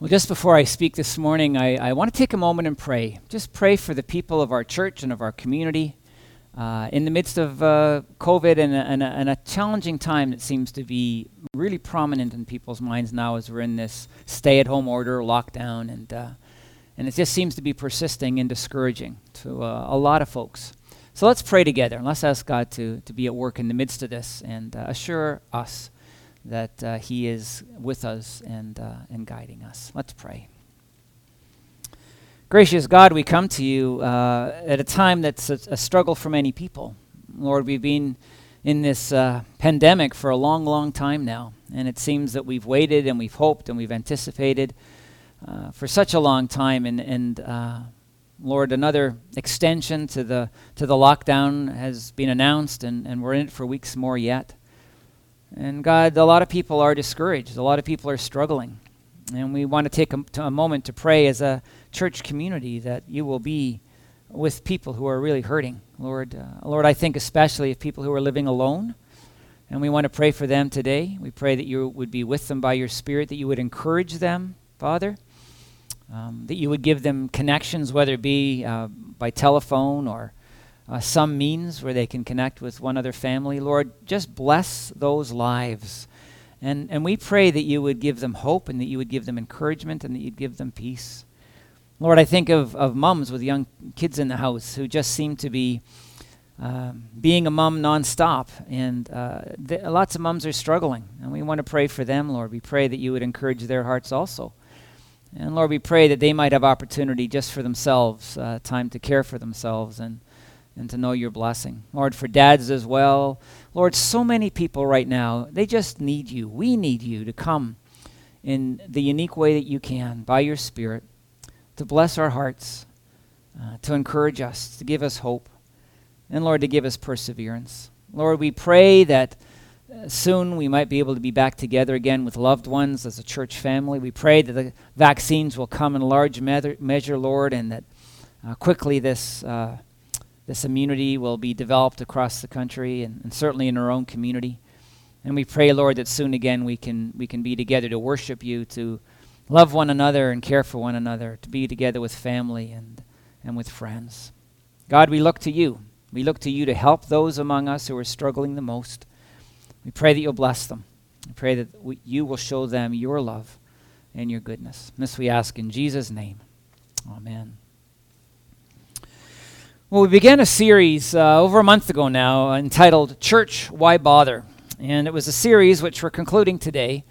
Well, just before I speak this morning, I want to take a moment and pray. Just pray for the people of our church and of our community in the midst of COVID and a challenging time that seems to be really prominent in people's minds now as we're in this stay-at-home order, lockdown, and it just seems to be persisting and discouraging to a lot of folks. So let's pray together, and let's ask God to be at work in the midst of this and assure us that he is with us and guiding us. Let's pray. Gracious God, we come to you at a time that's a struggle for many people. Lord, we've been in this pandemic for a long, long time now, and it seems that we've waited and we've hoped and we've anticipated for such a long time. And Lord, another extension to the lockdown has been announced, and we're in it for weeks more yet. And God, a lot of people are discouraged. A lot of people are struggling. And we want to take a moment to pray as a church community that you will be with people who are really hurting. Lord, I think especially of people who are living alone. And we want to pray for them today. We pray that you would be with them by your Spirit, that you would encourage them, Father, that you would give them connections, whether it be by telephone or some means where they can connect with one other family. Lord, just bless those lives. And we pray that you would give them hope and that you would give them encouragement and that you'd give them peace. Lord, I think of mums with young kids in the house who just seem to be being a mum nonstop. And lots of mums are struggling. And we want to pray for them, Lord. We pray that you would encourage their hearts also. And Lord, we pray that they might have opportunity just for themselves, time to care for themselves and to know your blessing. Lord, for dads as well. Lord, so many people right now, they just need you. We need you to come in the unique way that you can, by your Spirit, to bless our hearts, to encourage us, to give us hope, and Lord, to give us perseverance. Lord, we pray that soon we might be able to be back together again with loved ones as a church family. We pray that the vaccines will come in large measure, Lord, and that quickly this immunity will be developed across the country and certainly in our own community. And we pray, Lord, that soon again we can be together to worship you, to love one another and care for one another, to be together with family and with friends. God, we look to you. We look to you to help those among us who are struggling the most. We pray that you'll bless them. We pray that you will show them your love and your goodness. And this we ask in Jesus' name. Amen. Well, we began a series over a month ago now entitled Church, Why Bother? And it was a series which we're concluding today,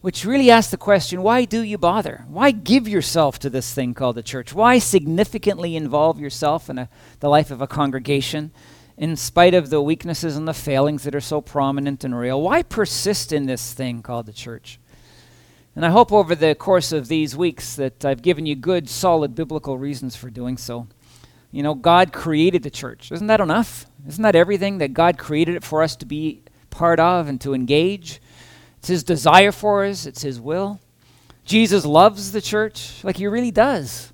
which really asked the question, why do you bother? Why give yourself to this thing called the church? Why significantly involve yourself in the life of a congregation in spite of the weaknesses and the failings that are so prominent and real? Why persist in this thing called the church? And I hope over the course of these weeks that I've given you good, solid biblical reasons for doing so. You know, God created the church. Isn't that enough? Isn't that everything that God created it for us to be part of and to engage? It's his desire for us. It's his will. Jesus loves the church. Like, he really does.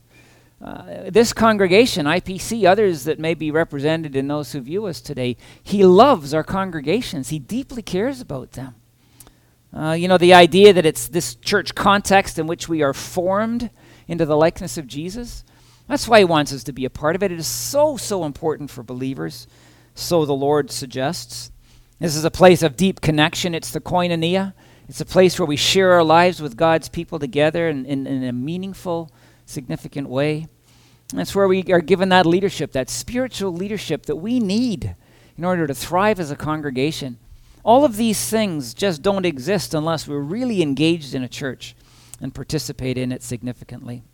This congregation, IPC, others that may be represented in those who view us today, he loves our congregations. He deeply cares about them. You know, the idea that it's this church context in which we are formed into the likeness of Jesus, that's why he wants us to be a part of it. It is so, so important for believers, so the Lord suggests. This is a place of deep connection. It's the koinonia. It's a place where we share our lives with God's people together in a meaningful, significant way. And that's where we are given that leadership, that spiritual leadership that we need in order to thrive as a congregation. All of these things just don't exist unless we're really engaged in a church and participate in it significantly.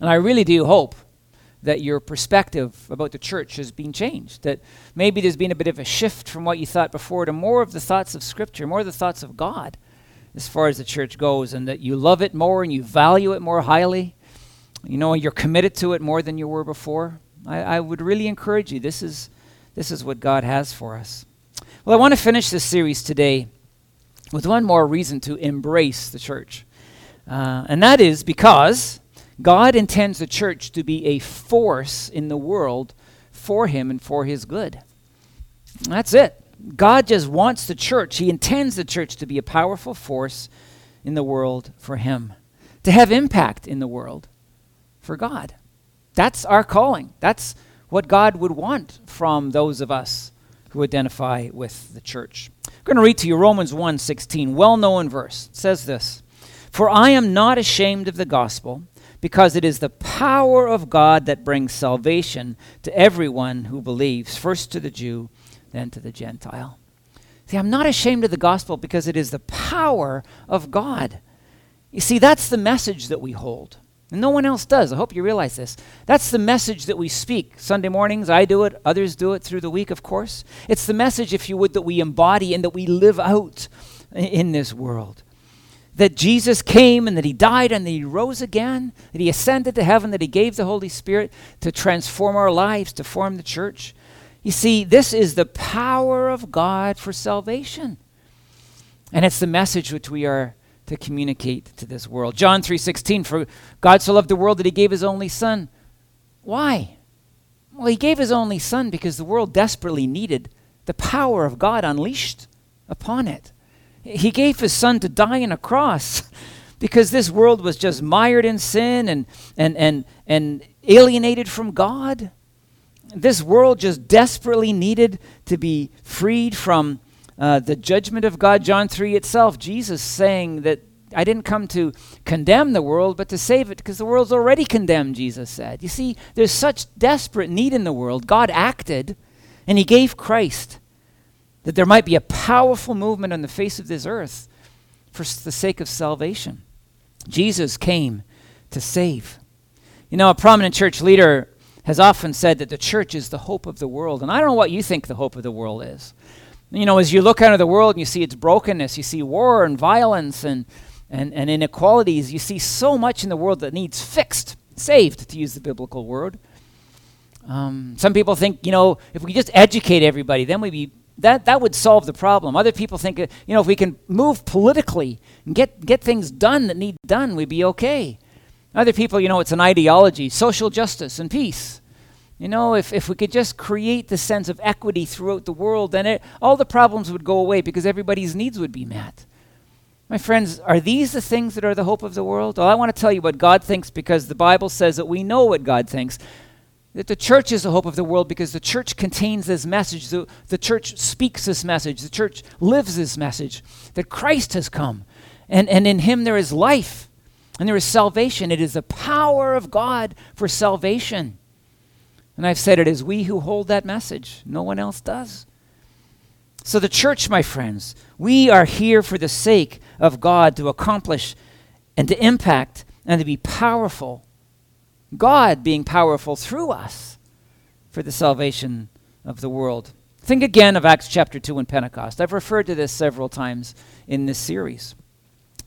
And I really do hope that your perspective about the church has been changed, that maybe there's been a bit of a shift from what you thought before to more of the thoughts of Scripture, more of the thoughts of God as far as the church goes, and that you love it more and you value it more highly. You know, you're committed to it more than you were before. I would really encourage you. This is what God has for us. Well, I want to finish this series today with one more reason to embrace the church, and that is because God intends the church to be a force in the world for him and for his good. That's it. God just wants the church. He intends the church to be a powerful force in the world for him. to have impact in the world for God. That's our calling. That's what God would want from those of us who identify with the church. I'm going to read to you Romans 1:16, well-known verse. It says this, "For I am not ashamed of the gospel, because it is the power of God that brings salvation to everyone who believes, first to the Jew, then to the Gentile." See, I'm not ashamed of the gospel because it is the power of God. You see, that's the message that we hold. And no one else does. I hope you realize this. That's the message that we speak. Sunday mornings, I do it. Others do it through the week, of course. It's the message, if you would, that we embody and that we live out in this world. That Jesus came and that he died and that he rose again, that he ascended to heaven, that he gave the Holy Spirit to transform our lives, to form the church. You see, this is the power of God for salvation. And it's the message which we are to communicate to this world. John 3:16, "For God so loved the world that he gave his only son." Why? Well, he gave his only son because the world desperately needed the power of God unleashed upon it. He gave his son to die on a cross because this world was just mired in sin and alienated from God. This world just desperately needed to be freed from the judgment of God. John 3 itself, Jesus saying that I didn't come to condemn the world, but to save it, because the world's already condemned, Jesus said. You see, there's such desperate need in the world. God acted, and he gave Christ, that there might be a powerful movement on the face of this earth for the sake of salvation. Jesus came to save. You know, a prominent church leader has often said that the church is the hope of the world, and I don't know what you think the hope of the world is. You know, as you look out of the world and you see its brokenness, you see war and violence and inequalities, you see so much in the world that needs fixed, saved, to use the biblical word. Some people think, you know, if we just educate everybody, then that would solve the problem. Other people think, you know, if we can move politically and get things done that need done, we'd be okay. Other people, you know, it's an ideology, social justice and peace. You know, if we could just create the sense of equity throughout the world, then all the problems would go away because everybody's needs would be met. My friends, are these the things that are the hope of the world? Well, I want to tell you what God thinks, because the Bible says that we know what God thinks, that the church is the hope of the world because the church contains this message, the church speaks this message, the church lives this message, that Christ has come, and in him there is life, and there is salvation. It is the power of God for salvation. And I've said it is we who hold that message. No one else does. So the church, my friends, we are here for the sake of God, to accomplish and to impact and to be powerful. God being powerful through us for the salvation of the world. Think again of Acts chapter 2 and Pentecost. I've referred to this several times in this series.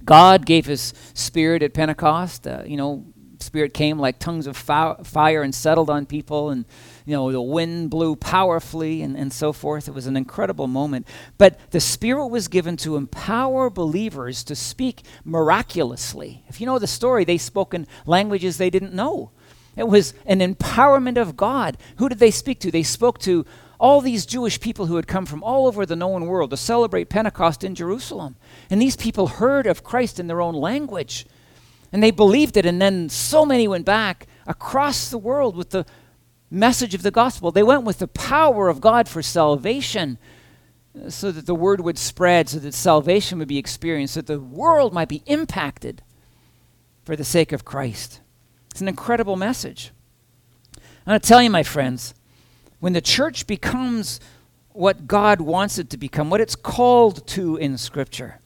God gave his Spirit at Pentecost, Spirit came like tongues of fire and settled on people, and the wind blew powerfully and so forth. It was an incredible moment. But the Spirit was given to empower believers to speak miraculously. If you know the story, they spoke in languages they didn't know. It was an empowerment of God. Who did they speak to? They spoke to all these Jewish people who had come from all over the known world to celebrate Pentecost in Jerusalem. And these people heard of Christ in their own language. And they believed it, and then so many went back across the world with the message of the gospel. They went with the power of God for salvation, so that the word would spread, so that salvation would be experienced, so that the world might be impacted for the sake of Christ. It's an incredible message. I'm going to tell you, my friends, when the church becomes what God wants it to become, what it's called to in Scripture,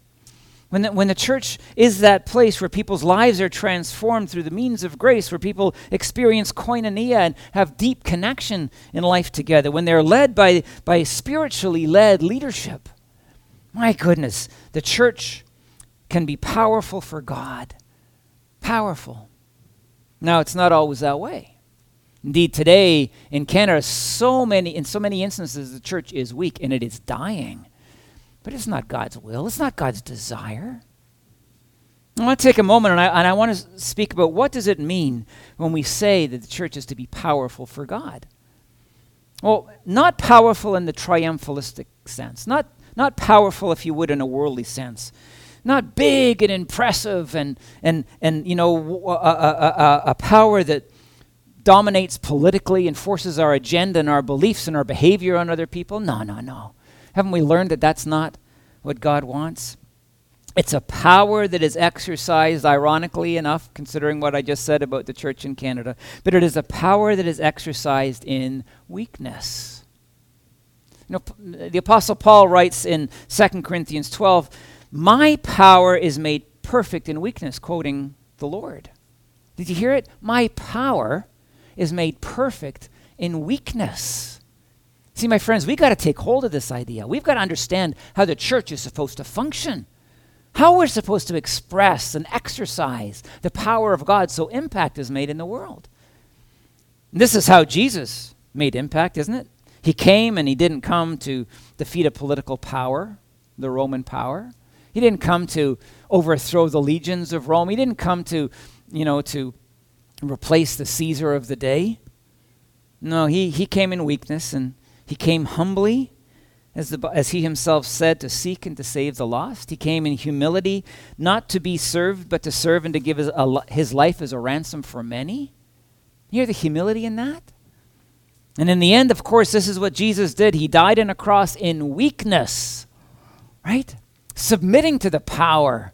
when the church is that place where people's lives are transformed through the means of grace, where people experience koinonia and have deep connection in life together, when they're led by spiritually led leadership, my goodness, the church can be powerful for God. Powerful. Now, it's not always that way. Indeed, today in Canada, in so many instances, the church is weak and it is dying. But it's not God's will. It's not God's desire. I want to take a moment and I want to speak about what does it mean when we say that the church is to be powerful for God. Well, not powerful in the triumphalistic sense. Not powerful, if you would, in a worldly sense. not big and impressive and you know, a power that dominates politically and forces our agenda and our beliefs and our behavior on other people. No. Haven't we learned that that's not what God wants? It's a power that is exercised, ironically enough, considering what I just said about the church in Canada, but it is a power that is exercised in weakness. You know, the Apostle Paul writes in 2 Corinthians 12, "My power is made perfect in weakness," quoting the Lord. Did you hear it? My power is made perfect in weakness. See, my friends, we got to take hold of this idea. We've got to understand how the church is supposed to function, how we're supposed to express and exercise the power of God so impact is made in the world. And this is how Jesus made impact, isn't it? He came, and he didn't come to defeat a political power, the Roman power. He didn't come to overthrow the legions of Rome. He didn't come to, you know, to replace the Caesar of the day. No, he came in weakness, and he came humbly, as he himself said, to seek and to save the lost. He came in humility, not to be served, but to serve and to give his life as a ransom for many. You hear the humility in that? And in the end, of course, this is what Jesus did. He died on a cross in weakness, right? Submitting to the power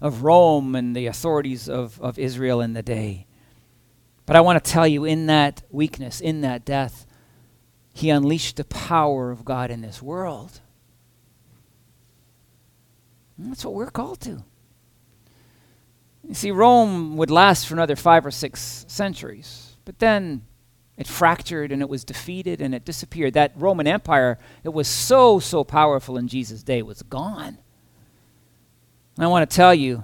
of Rome and the authorities of Israel in the day. But I want to tell you, in that weakness, in that death, he unleashed the power of God in this world. And that's what we're called to. You see, Rome would last for another 5 or 6 centuries, but then it fractured, and it was defeated, and it disappeared. That Roman Empire, it was so powerful in Jesus' day, was gone. And I want to tell you,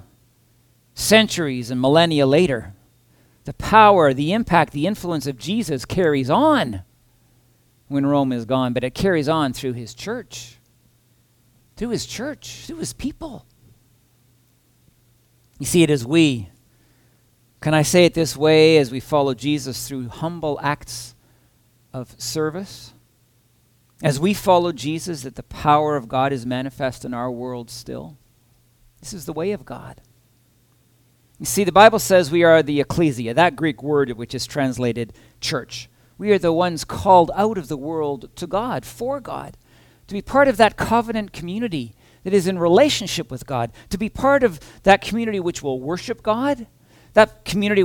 centuries and millennia later, the power, the impact, the influence of Jesus carries on when Rome is gone, but it carries on through his church, through his people. You see, it is we. Can I say it this way, as we follow Jesus through humble acts of service? As we follow Jesus, that the power of God is manifest in our world still. This is the way of God. You see, the Bible says we are the ecclesia, that Greek word which is translated church. We are the ones called out of the world to God, for God, to be part of that covenant community that is in relationship with God, to be part of that community which will worship God, that community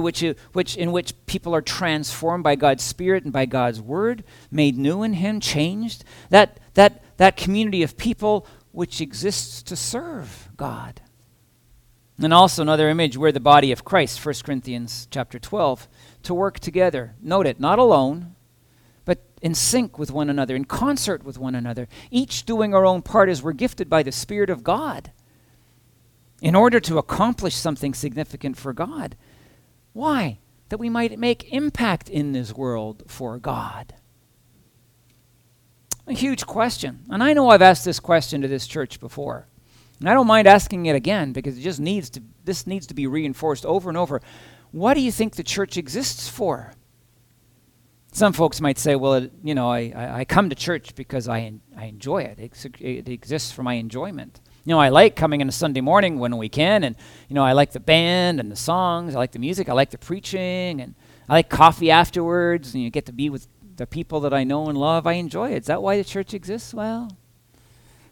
in which people are transformed by God's Spirit and by God's Word, made new in Him, changed. That community of people which exists to serve God. And also another image, we're the body of Christ, 1 Corinthians chapter 12, to work together. Note it, not alone, but in sync with one another, in concert with one another, each doing our own part as we're gifted by the Spirit of God, in order to accomplish something significant for God. Why? That we might make impact in this world for God. A huge question. And I know I've asked this question to this church before. And I don't mind asking it again, because it just needs to be reinforced over and over. What do you think the church exists for? Some folks might say, well, you know, I come to church because I enjoy it. It exists for my enjoyment. You know, I like coming on a Sunday morning when we can, and, you know, I like the band and the songs, I like the music, I like the preaching, and I like coffee afterwards, and you get to be with the people that I know and love. I enjoy it. Is that why the church exists? Well,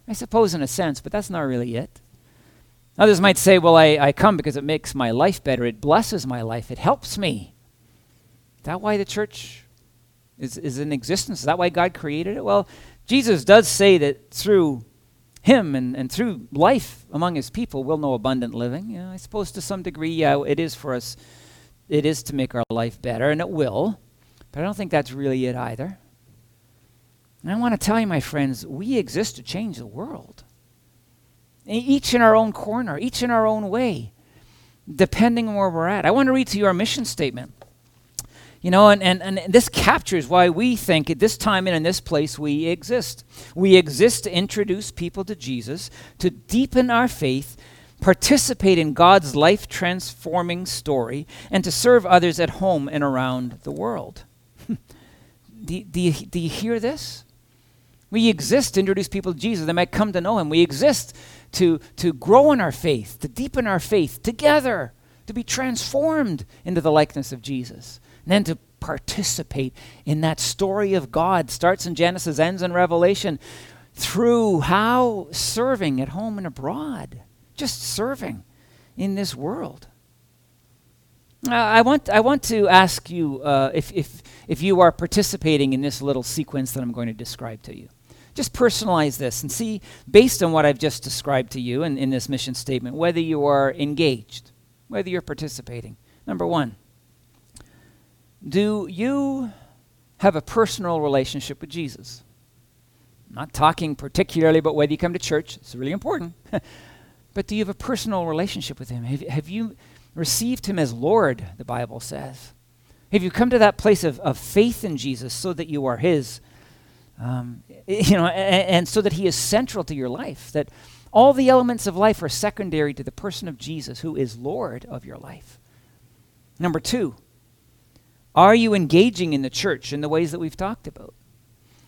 I suppose in a sense, but that's not really it. Others might say, well, I come because it makes my life better, it blesses my life, it helps me. Is that why the church is in existence? Is that why God created it? Well, Jesus does say that through Him and through life among His people, we'll know abundant living. You know, I suppose to some degree, yeah, it is for us. It is to make our life better, and it will. But I don't think that's really it either. And I want to tell you, my friends, we exist to change the world. Each in our own corner, each in our own way, depending on where we're at. I want to read to you our mission statement. You know, and this captures why we think at this time and in this place we exist. We exist to introduce people to Jesus, to deepen our faith, participate in God's life-transforming story, and to serve others at home and around the world. Do you hear this? We exist to introduce people to Jesus. They might come to know Him. We exist to grow in our faith, to deepen our faith together, to be transformed into the likeness of Jesus, and then to participate in that story of God. Starts in Genesis, ends in Revelation, through how? Serving at home and abroad, just serving in this world. I want to ask you if you are participating in this little sequence that I'm going to describe to you. Just personalize this and see, based on what I've just described to you in this mission statement, whether you are engaged, whether you're participating. Number one, do you have a personal relationship with Jesus? I'm not talking particularly about whether you come to church. It's really important. But do you have a personal relationship with him? Have you received him as Lord, the Bible says? Have you come to that place of faith in Jesus so that you are his? And so that he is central to your life, that all the elements of life are secondary to the person of Jesus, who is Lord of your life. Number two, are you engaging in the church in the ways that we've talked about?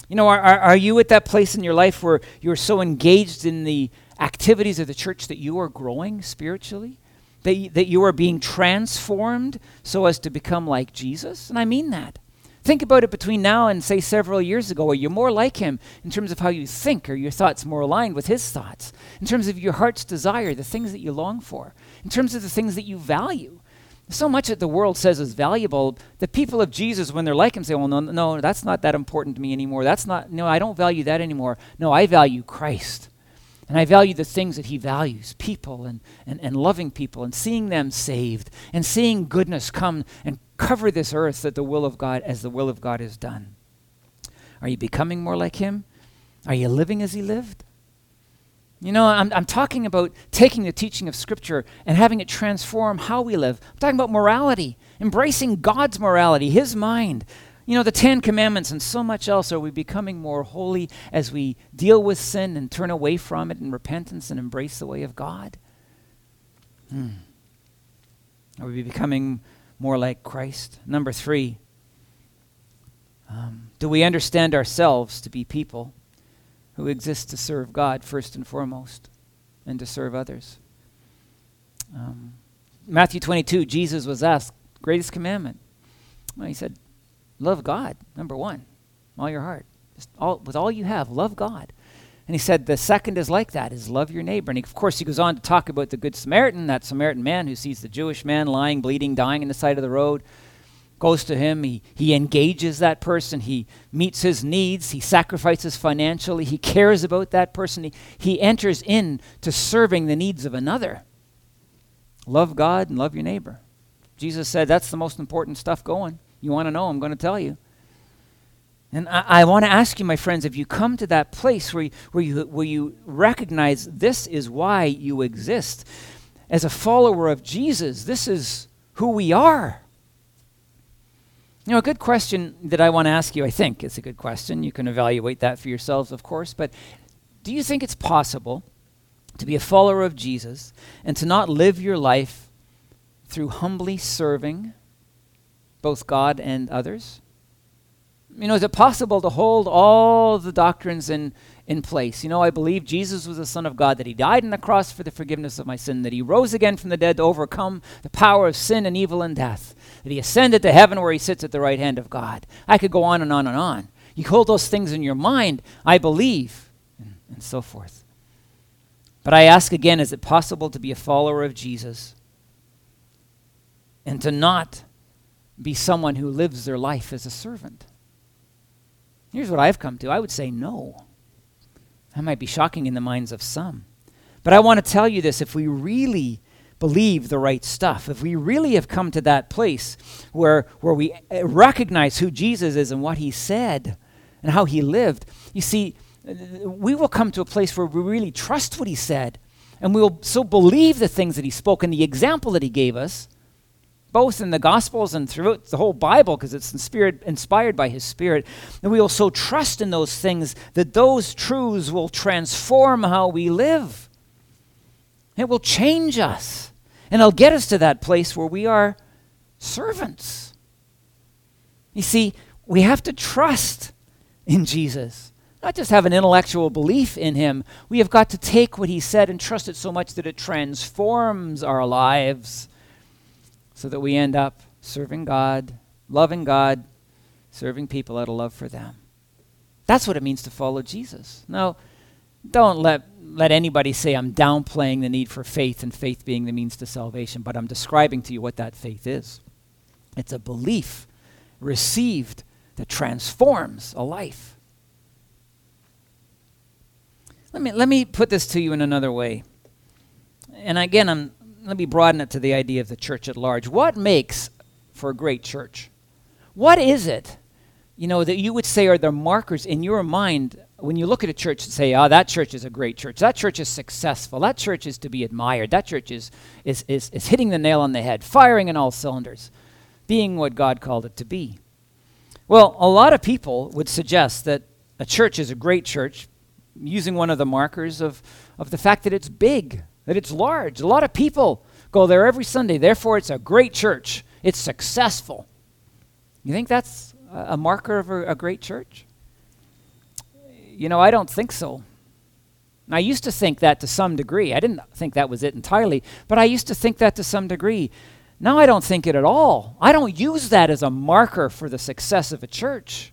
You know, are you at that place in your life where you're so engaged in the activities of the church that you are growing spiritually, that you are being transformed so as to become like Jesus? And I mean that. Think about it between now and, say, several years ago. Are you more like him in terms of how you think? Are your thoughts more aligned with his thoughts? In terms of your heart's desire, the things that you long for, in terms of the things that you value. So much that the world says is valuable, the people of Jesus, when they're like him, say, well, no, that's not that important to me anymore. I don't value that anymore. No, I value Christ. And I value the things that he values, people and loving people and seeing them saved and seeing goodness come and cover this earth that the will of God, as the will of God is done. Are you becoming more like him? Are you living as he lived? You know, I'm talking about taking the teaching of Scripture and having it transform how we live. I'm talking about morality, embracing God's morality, his mind. You know, the 10 commandments and so much else. Are we becoming more holy as we deal with sin and turn away from it in repentance and embrace the way of God? Are we becoming more like Christ? Number three, do we understand ourselves to be people who exist to serve God first and foremost and to serve others? Matthew 22, Jesus was asked, greatest commandment. Well, he said, love God, number one, all your heart. With all you have, love God. And he said the second is like that, is love your neighbor. And of course, he goes on to talk about the Good Samaritan, that Samaritan man who sees the Jewish man lying, bleeding, dying in the side of the road, goes to him, he engages that person, he meets his needs, he sacrifices financially, he cares about that person, he enters in to serving the needs of another. Love God and love your neighbor. Jesus said that's the most important stuff going. You want to know, I'm going to tell you. And I want to ask you, my friends, if you come to that place where you recognize this is why you exist. As a follower of Jesus, this is who we are. You know, a good question that I want to ask you, I think it's a good question. You can evaluate that for yourselves, of course. But do you think it's possible to be a follower of Jesus and to not live your life through humbly serving both God and others? You know, is it possible to hold all the doctrines in place? You know, I believe Jesus was the Son of God, that he died on the cross for the forgiveness of my sin, that he rose again from the dead to overcome the power of sin and evil and death, that he ascended to heaven where he sits at the right hand of God. I could go on and on and on. You hold those things in your mind, I believe, and so forth. But I ask again, is it possible to be a follower of Jesus and to not be someone who lives their life as a servant? Here's what I've come to. I would say no. That might be shocking in the minds of some. But I want to tell you this. If we really believe the right stuff, if we really have come to that place where we recognize who Jesus is and what he said and how he lived, you see, we will come to a place where we really trust what he said, and we will so believe the things that he spoke and the example that he gave us, both in the Gospels and throughout the whole Bible, because it's inspired by his Spirit, and we will so trust in those things that those truths will transform how we live. It will change us, and it'll get us to that place where we are servants. You see, we have to trust in Jesus not just have an intellectual belief in him, we have got to take what he said and trust it so much that it transforms our lives so that we end up serving God, loving God, serving people out of love for them. That's what it means to follow Jesus. Now, don't let anybody say I'm downplaying the need for faith and faith being the means to salvation, but I'm describing to you what that faith is. It's a belief received that transforms a life. Let me put this to you in another way. And again, let me broaden it to the idea of the church at large. What makes for a great church? What is it, that you would say are the markers in your mind when you look at a church and say, that church is a great church. That church is successful. That church is to be admired. That church is hitting the nail on the head, firing on all cylinders, being what God called it to be. Well, a lot of people would suggest that a church is a great church using one of the markers of the fact that it's big, that it's large. A lot of people go there every Sunday. Therefore, it's a great church. It's successful. You think that's a marker of a great church? I don't think so. And I used to think that to some degree. I didn't think that was it entirely, but I used to think that to some degree. Now I don't think it at all. I don't use that as a marker for the success of a church,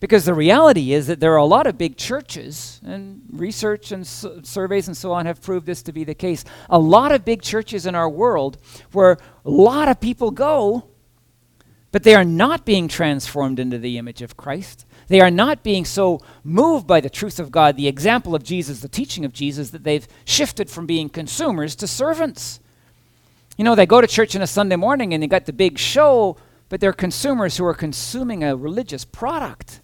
because the reality is that there are a lot of big churches, and research and surveys and so on have proved this to be the case. A lot of big churches in our world where a lot of people go, but they are not being transformed into the image of Christ. They are not being so moved by the truth of God, the example of Jesus, the teaching of Jesus, that they've shifted from being consumers to servants. They go to church on a Sunday morning and they got the big show, but they're consumers who are consuming a religious product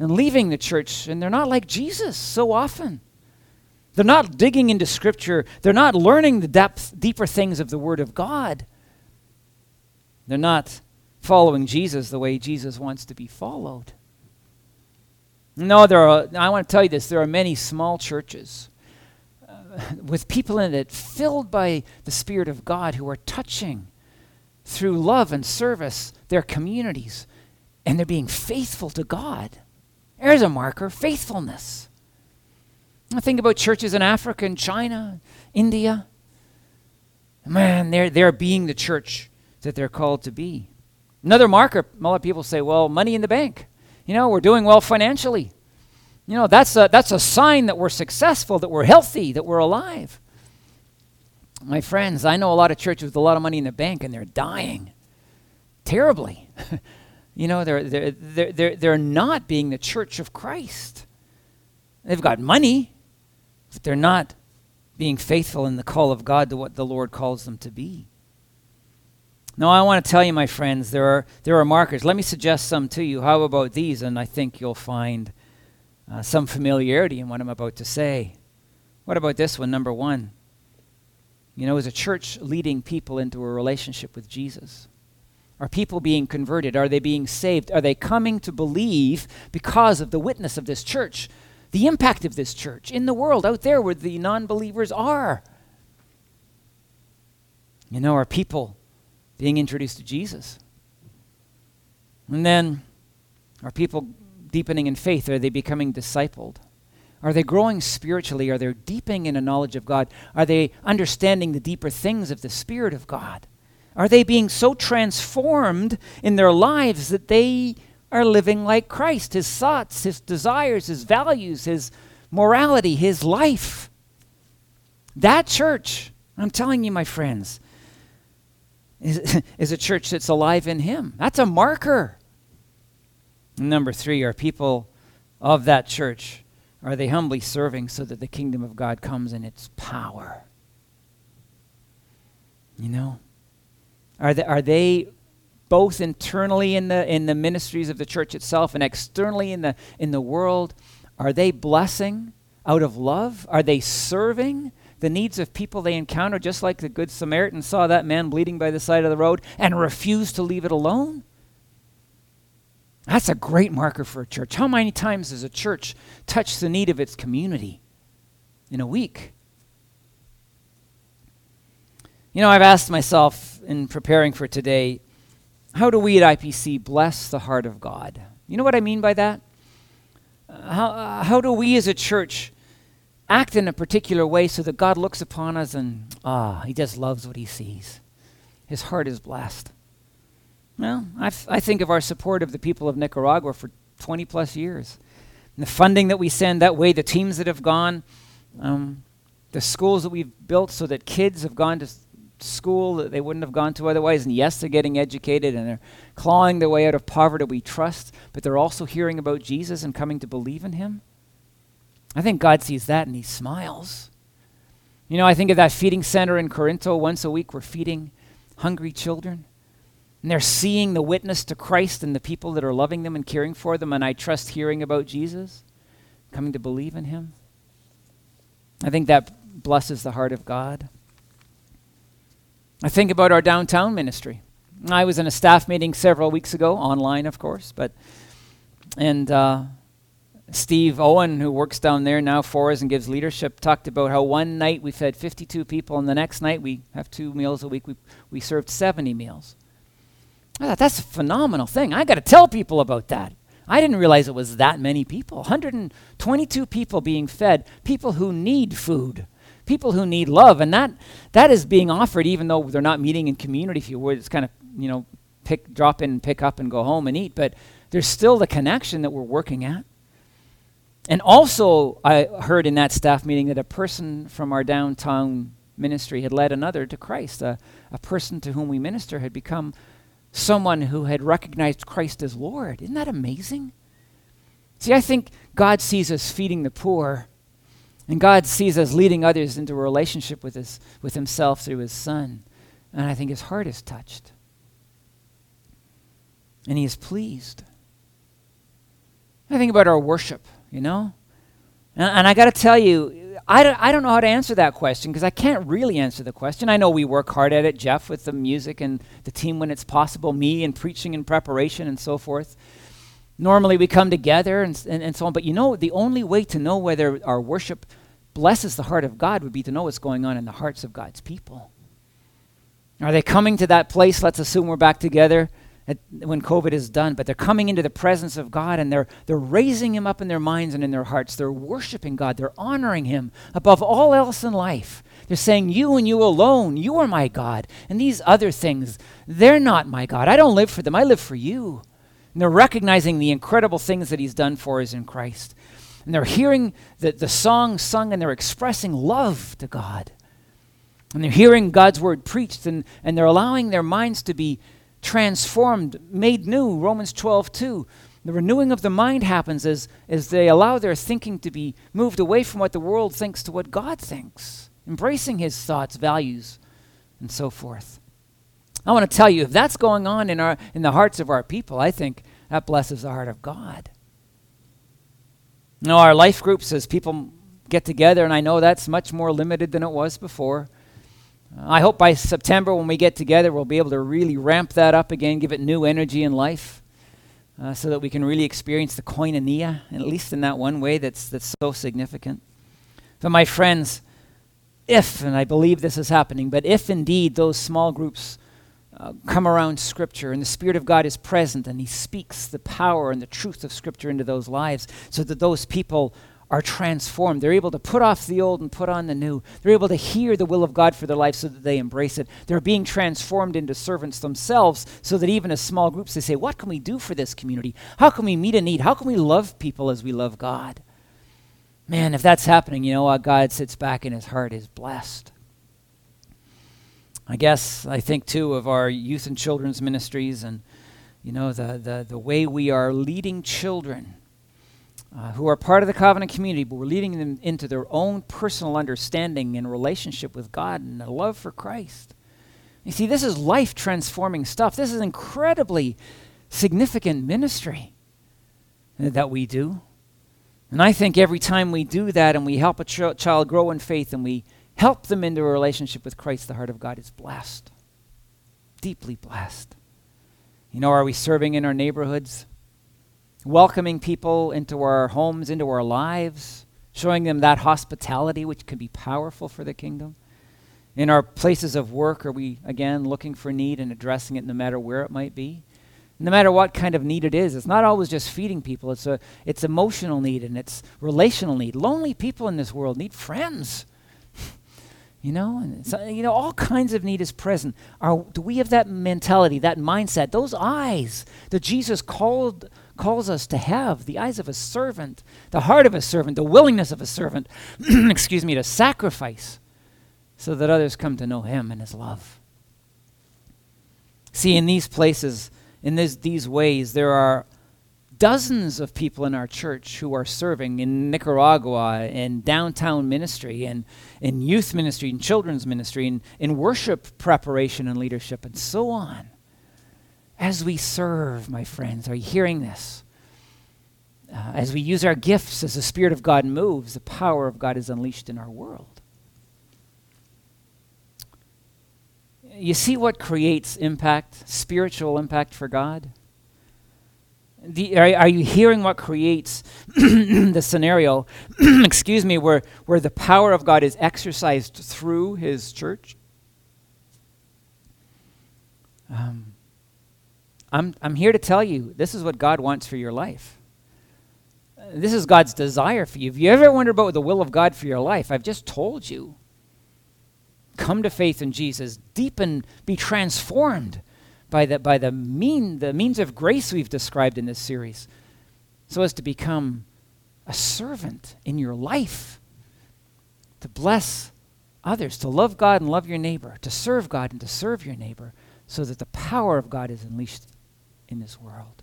and leaving the church, and they're not like Jesus so often. They're not digging into Scripture. They're not learning the deeper things of the Word of God. They're not following Jesus the way Jesus wants to be followed. No, I want to tell you this. There are many small churches with people in it filled by the Spirit of God who are touching through love and service their communities, and they're being faithful to God. There's a marker, faithfulness. I think about churches in Africa and China, India. Man, they're being the church that they're called to be. Another marker, a lot of people say, well, money in the bank. We're doing well financially. That's a sign that we're successful, that we're healthy, that we're alive. My friends, I know a lot of churches with a lot of money in the bank, and they're dying terribly. They're not being the church of Christ. They've got money, but they're not being faithful in the call of God to what the Lord calls them to be. No, I want to tell you, my friends, there are markers. Let me suggest some to you. How about these? And I think you'll find some familiarity in what I'm about to say. What about this one, number one? Is a church leading people into a relationship with Jesus? Are people being converted? Are they being saved? Are they coming to believe because of the witness of this church, the impact of this church in the world out there where the non-believers are? Are people being introduced to Jesus? And then, are people deepening in faith? Are they becoming discipled? Are they growing spiritually? Are they deepening in a knowledge of God? Are they understanding the deeper things of the Spirit of God? Are they being so transformed in their lives that they are living like Christ, his thoughts, his desires, his values, his morality, his life? That church, I'm telling you, my friends, is a church that's alive in him. That's a marker. Number three, are people of that church, are they humbly serving so that the kingdom of God comes in its power? Are they both internally in the ministries of the church itself and externally in the world? Are they blessing out of love? Are they serving the needs of people they encounter, just like the Good Samaritan saw that man bleeding by the side of the road and refused to leave it alone? That's a great marker for a church. How many times does a church touch the need of its community in a week? I've asked myself in preparing for today, how do we at IPC bless the heart of God? You know what I mean by that? How do we as a church act in a particular way so that God looks upon us and, he just loves what he sees. His heart is blessed. Well, I think of our support of the people of Nicaragua for 20 plus years. And the funding that we send that way, the teams that have gone, the schools that we've built so that kids have gone to school that they wouldn't have gone to otherwise. And yes, they're getting educated and they're clawing their way out of poverty, we trust, but they're also hearing about Jesus and coming to believe in him. I think God sees that and he smiles. You know, I think of that feeding center in Corinto. Once a week we're feeding hungry children. And they're seeing the witness to Christ and the people that are loving them and caring for them. And I trust hearing about Jesus, coming to believe in him. I think that blesses the heart of God. I think about our downtown ministry. I was in a staff meeting several weeks ago, online of course, and Steve Owen, who works down there now for us and gives leadership, talked about how one night we fed 52 people and the next night we have 2 meals a week. We served 70 meals. I thought, that's a phenomenal thing. I got to tell people about that. I didn't realize it was that many people. 122 people being fed, people who need food, people who need love. And that is being offered even though they're not meeting in community, if you would. It's kind of, drop in, pick up and go home and eat. But there's still the connection that we're working at. And also, I heard in that staff meeting that a person from our downtown ministry had led another to Christ. A person to whom we minister had become someone who had recognized Christ as Lord. Isn't that amazing? See, I think God sees us feeding the poor, and God sees us leading others into a relationship with himself through his Son. And I think his heart is touched. And he is pleased. I think about our worship. And I got to tell you, I don't know how to answer that question because I can't really answer the question. I know we work hard at it, Jeff, with the music and the team when it's possible, me and preaching and preparation and so forth. Normally we come together and so on, but the only way to know whether our worship blesses the heart of God would be to know what's going on in the hearts of God's people. Are they coming to that place? Let's assume we're back together when COVID is done, but they're coming into the presence of God and they're raising him up in their minds and in their hearts. They're worshiping God. They're honoring him above all else in life. They're saying, you and you alone, you are my God. And these other things, they're not my God. I don't live for them. I live for you. And they're recognizing the incredible things that he's done for us in Christ. And they're hearing the song sung and they're expressing love to God. And they're hearing God's word preached and they're allowing their minds to be transformed, made new, Romans 12:2. The renewing of the mind happens as they allow their thinking to be moved away from what the world thinks to what God thinks, embracing his thoughts, values, and so forth. I want to tell you, if that's going on in the hearts of our people, I think that blesses the heart of God. Our life groups, as people get together, and I know that's much more limited than it was before, I hope by September when we get together, we'll be able to really ramp that up again, give it new energy and life so that we can really experience the koinonia, at least in that one way that's so significant. But my friends, and I believe this is happening, but if indeed those small groups come around Scripture and the Spirit of God is present and he speaks the power and the truth of Scripture into those lives so that those people are transformed. They're able to put off the old and put on the new. They're able to hear the will of God for their life so that they embrace it. They're being transformed into servants themselves so that even as small groups, they say, what can we do for this community? How can we meet a need? How can we love people as we love God? Man, if that's happening, God sits back and his heart is blessed. I think too of our youth and children's ministries and the way we are leading children who are part of the covenant community, but we're leading them into their own personal understanding and relationship with God and a love for Christ. You see, this is life-transforming stuff. This is incredibly significant ministry that we do. And I think every time we do that and we help a child grow in faith and we help them into a relationship with Christ, the heart of God is blessed, deeply blessed. Are we serving in our neighborhoods? Welcoming people into our homes, into our lives, showing them that hospitality which can be powerful for the kingdom. In our places of work, are we, again, looking for need and addressing it no matter where it might be? no matter what kind of need it is. It's not always just feeding people. It's emotional need and it's relational need. Lonely people in this world need friends. And all kinds of need is present. Do we have that mentality, that mindset, those eyes that Jesus calls us to have, the eyes of a servant, the heart of a servant, the willingness of a servant, to sacrifice so that others come to know him and his love. See, in these places, in these ways, there are dozens of people in our church who are serving in Nicaragua and downtown ministry and in youth ministry and children's ministry and in worship preparation and leadership and so on. As we serve, my friends, are you hearing this? As we use our gifts, as the Spirit of God moves, the power of God is unleashed in our world. You see what creates impact, spiritual impact for God? Are you hearing what creates the scenario, where the power of God is exercised through his church? I'm here to tell you, this is what God wants for your life. This is God's desire for you. If you ever wonder about the will of God for your life, I've just told you. Come to faith in Jesus, deepen, be transformed by the means of grace we've described in this series, so as to become a servant in your life, to bless others, to love God and love your neighbor, to serve God and to serve your neighbor, so that the power of God is unleashed in this world.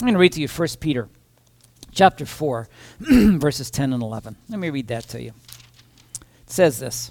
I'm going to read to you 1 Peter chapter 4, verses 10 and 11. Let me read that to you. It says this: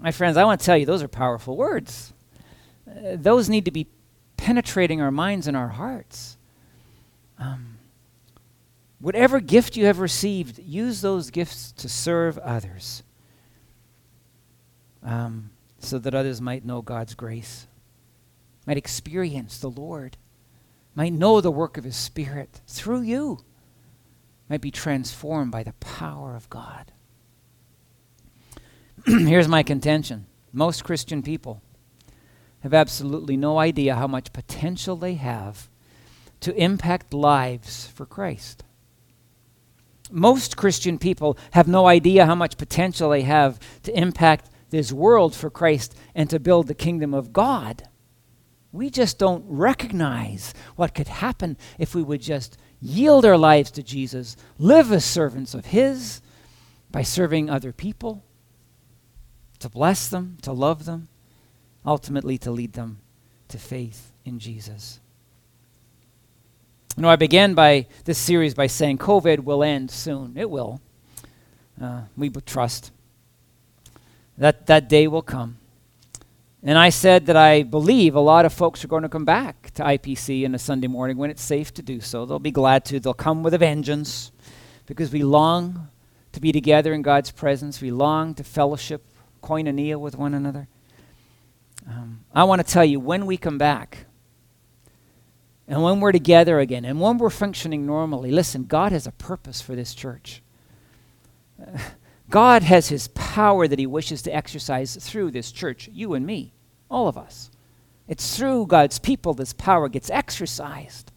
My friends, I want to tell you, those are powerful words. Those need to be penetrating our minds and our hearts. Whatever gift you have received, use those gifts to serve others, so that others might know God's grace, might experience the Lord, might know the work of his Spirit through you, might be transformed by the power of God. Here's my contention. Most Christian people have absolutely no idea how much potential they have to impact lives for Christ. Most Christian people have no idea how much potential they have to impact this world for Christ and to build the kingdom of God. We just don't recognize what could happen if we would just yield our lives to Jesus, live as servants of his by serving other people, to bless them, to love them, ultimately to lead them to faith in Jesus. I began by this series by saying COVID will end soon. It will. We trust that day will come. And I said that I believe a lot of folks are going to come back to IPC on a Sunday morning when it's safe to do so. They'll be glad to. They'll come with a vengeance because we long to be together in God's presence. We long to fellowship, koinonia, with one another. I want to tell you, when we come back and when we're together again and when we're functioning normally, listen, God has a purpose for this church. God has his power that he wishes to exercise through this church, you and me, all of us. It's through God's people this power gets exercised.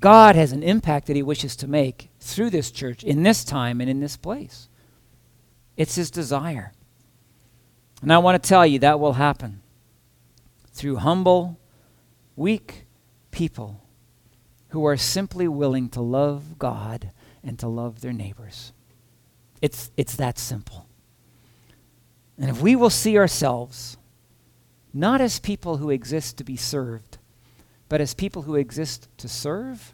God has an impact that he wishes to make through this church in this time and in this place. It's his desire. And I want to tell you that will happen through humble, weak people who are simply willing to love God and to love their neighbors. It's that simple. And if we will see ourselves not as people who exist to be served, but as people who exist to serve,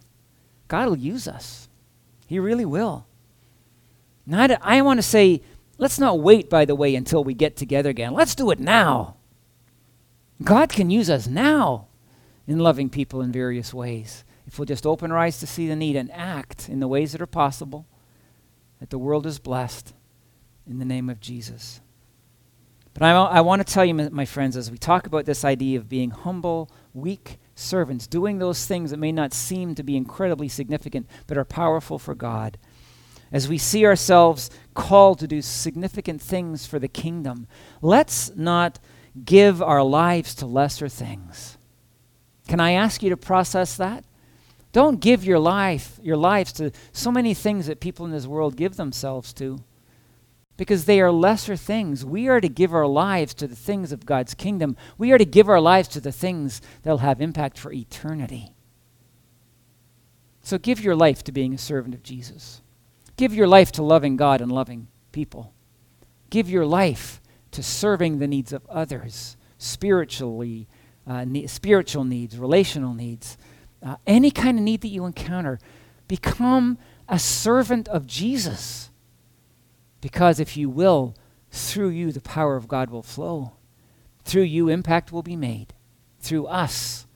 God will use us. He really will. Now, I want to say, let's not wait, by the way, until we get together again. Let's do it now. God can use us now. in loving people in various ways. If we'll just open our eyes to see the need and act in the ways that are possible, that the world is blessed in the name of Jesus. But I want to tell you, my friends, as we talk about this idea of being humble, weak servants, doing those things that may not seem to be incredibly significant, but are powerful for God. As we see ourselves called to do significant things for the kingdom, let's not give our lives to lesser things. Can I ask you to process that? Don't give your lives to so many things that people in this world give themselves to, because they are lesser things. We are to give our lives to the things of God's kingdom. We are to give our lives to the things that will have impact for eternity. So give your life to being a servant of Jesus. Give your life to loving God and loving people. Give your life to serving the needs of others, spiritual needs, relational needs, any kind of need that you encounter. Become a servant of Jesus, because if you will, through you the power of God will flow. Through you, impact will be made. Through us,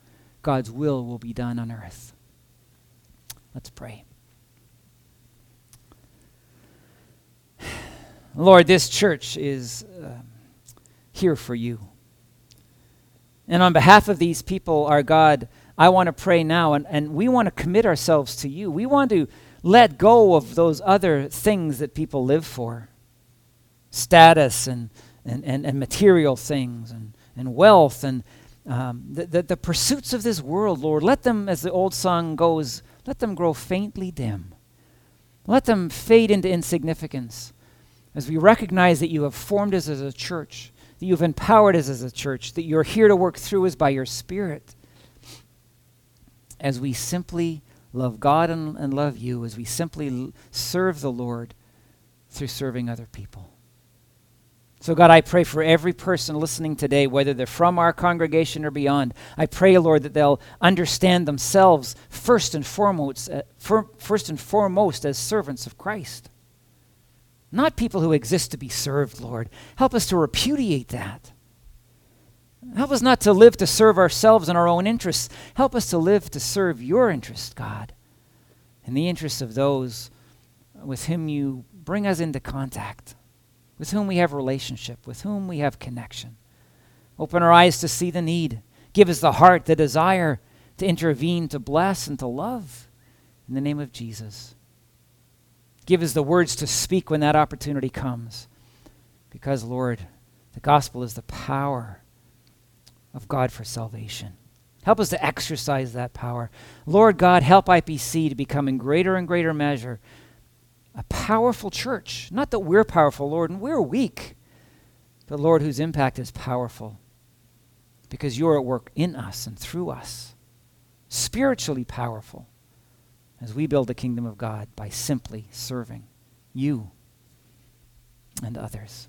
God's will be done on earth. Let's pray. Lord, this church is here for you. And on behalf of these people, our God, I want to pray now, and we want to commit ourselves to you. We want to let go of those other things that people live for, status and material things and wealth and the pursuits of this world, Lord. Let them, as the old song goes, let them grow faintly dim. Let them fade into insignificance as we recognize that you have formed us as a church, that you've empowered us as a church, that you're here to work through us by your Spirit, as we simply love God and love you, as we simply serve the Lord through serving other people. So God, I pray for every person listening today, whether they're from our congregation or beyond. I pray, Lord, that they'll understand themselves first and foremost as servants of Christ, not people who exist to be served, Lord. Help us to repudiate that. Help us not to live to serve ourselves and our own interests. Help us to live to serve your interest, God, and the interests of those with whom you bring us into contact, with whom we have relationship, with whom we have connection. Open our eyes to see the need. Give us the heart, the desire to intervene, to bless, and to love in the name of Jesus. Give us the words to speak when that opportunity comes, because, Lord, the gospel is the power of God for salvation. Help us to exercise that power. Lord God, help IPC to become in greater and greater measure a powerful church. Not that we're powerful, Lord, and we're weak, but, Lord, whose impact is powerful because you're at work in us and through us. Spiritually powerful as we build the kingdom of God by simply serving you and others.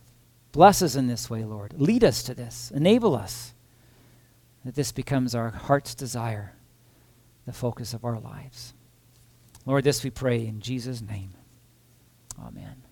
Bless us in this way, Lord. Lead us to this. Enable us, that this becomes our heart's desire, the focus of our lives. Lord, this we pray in Jesus' name. Amen.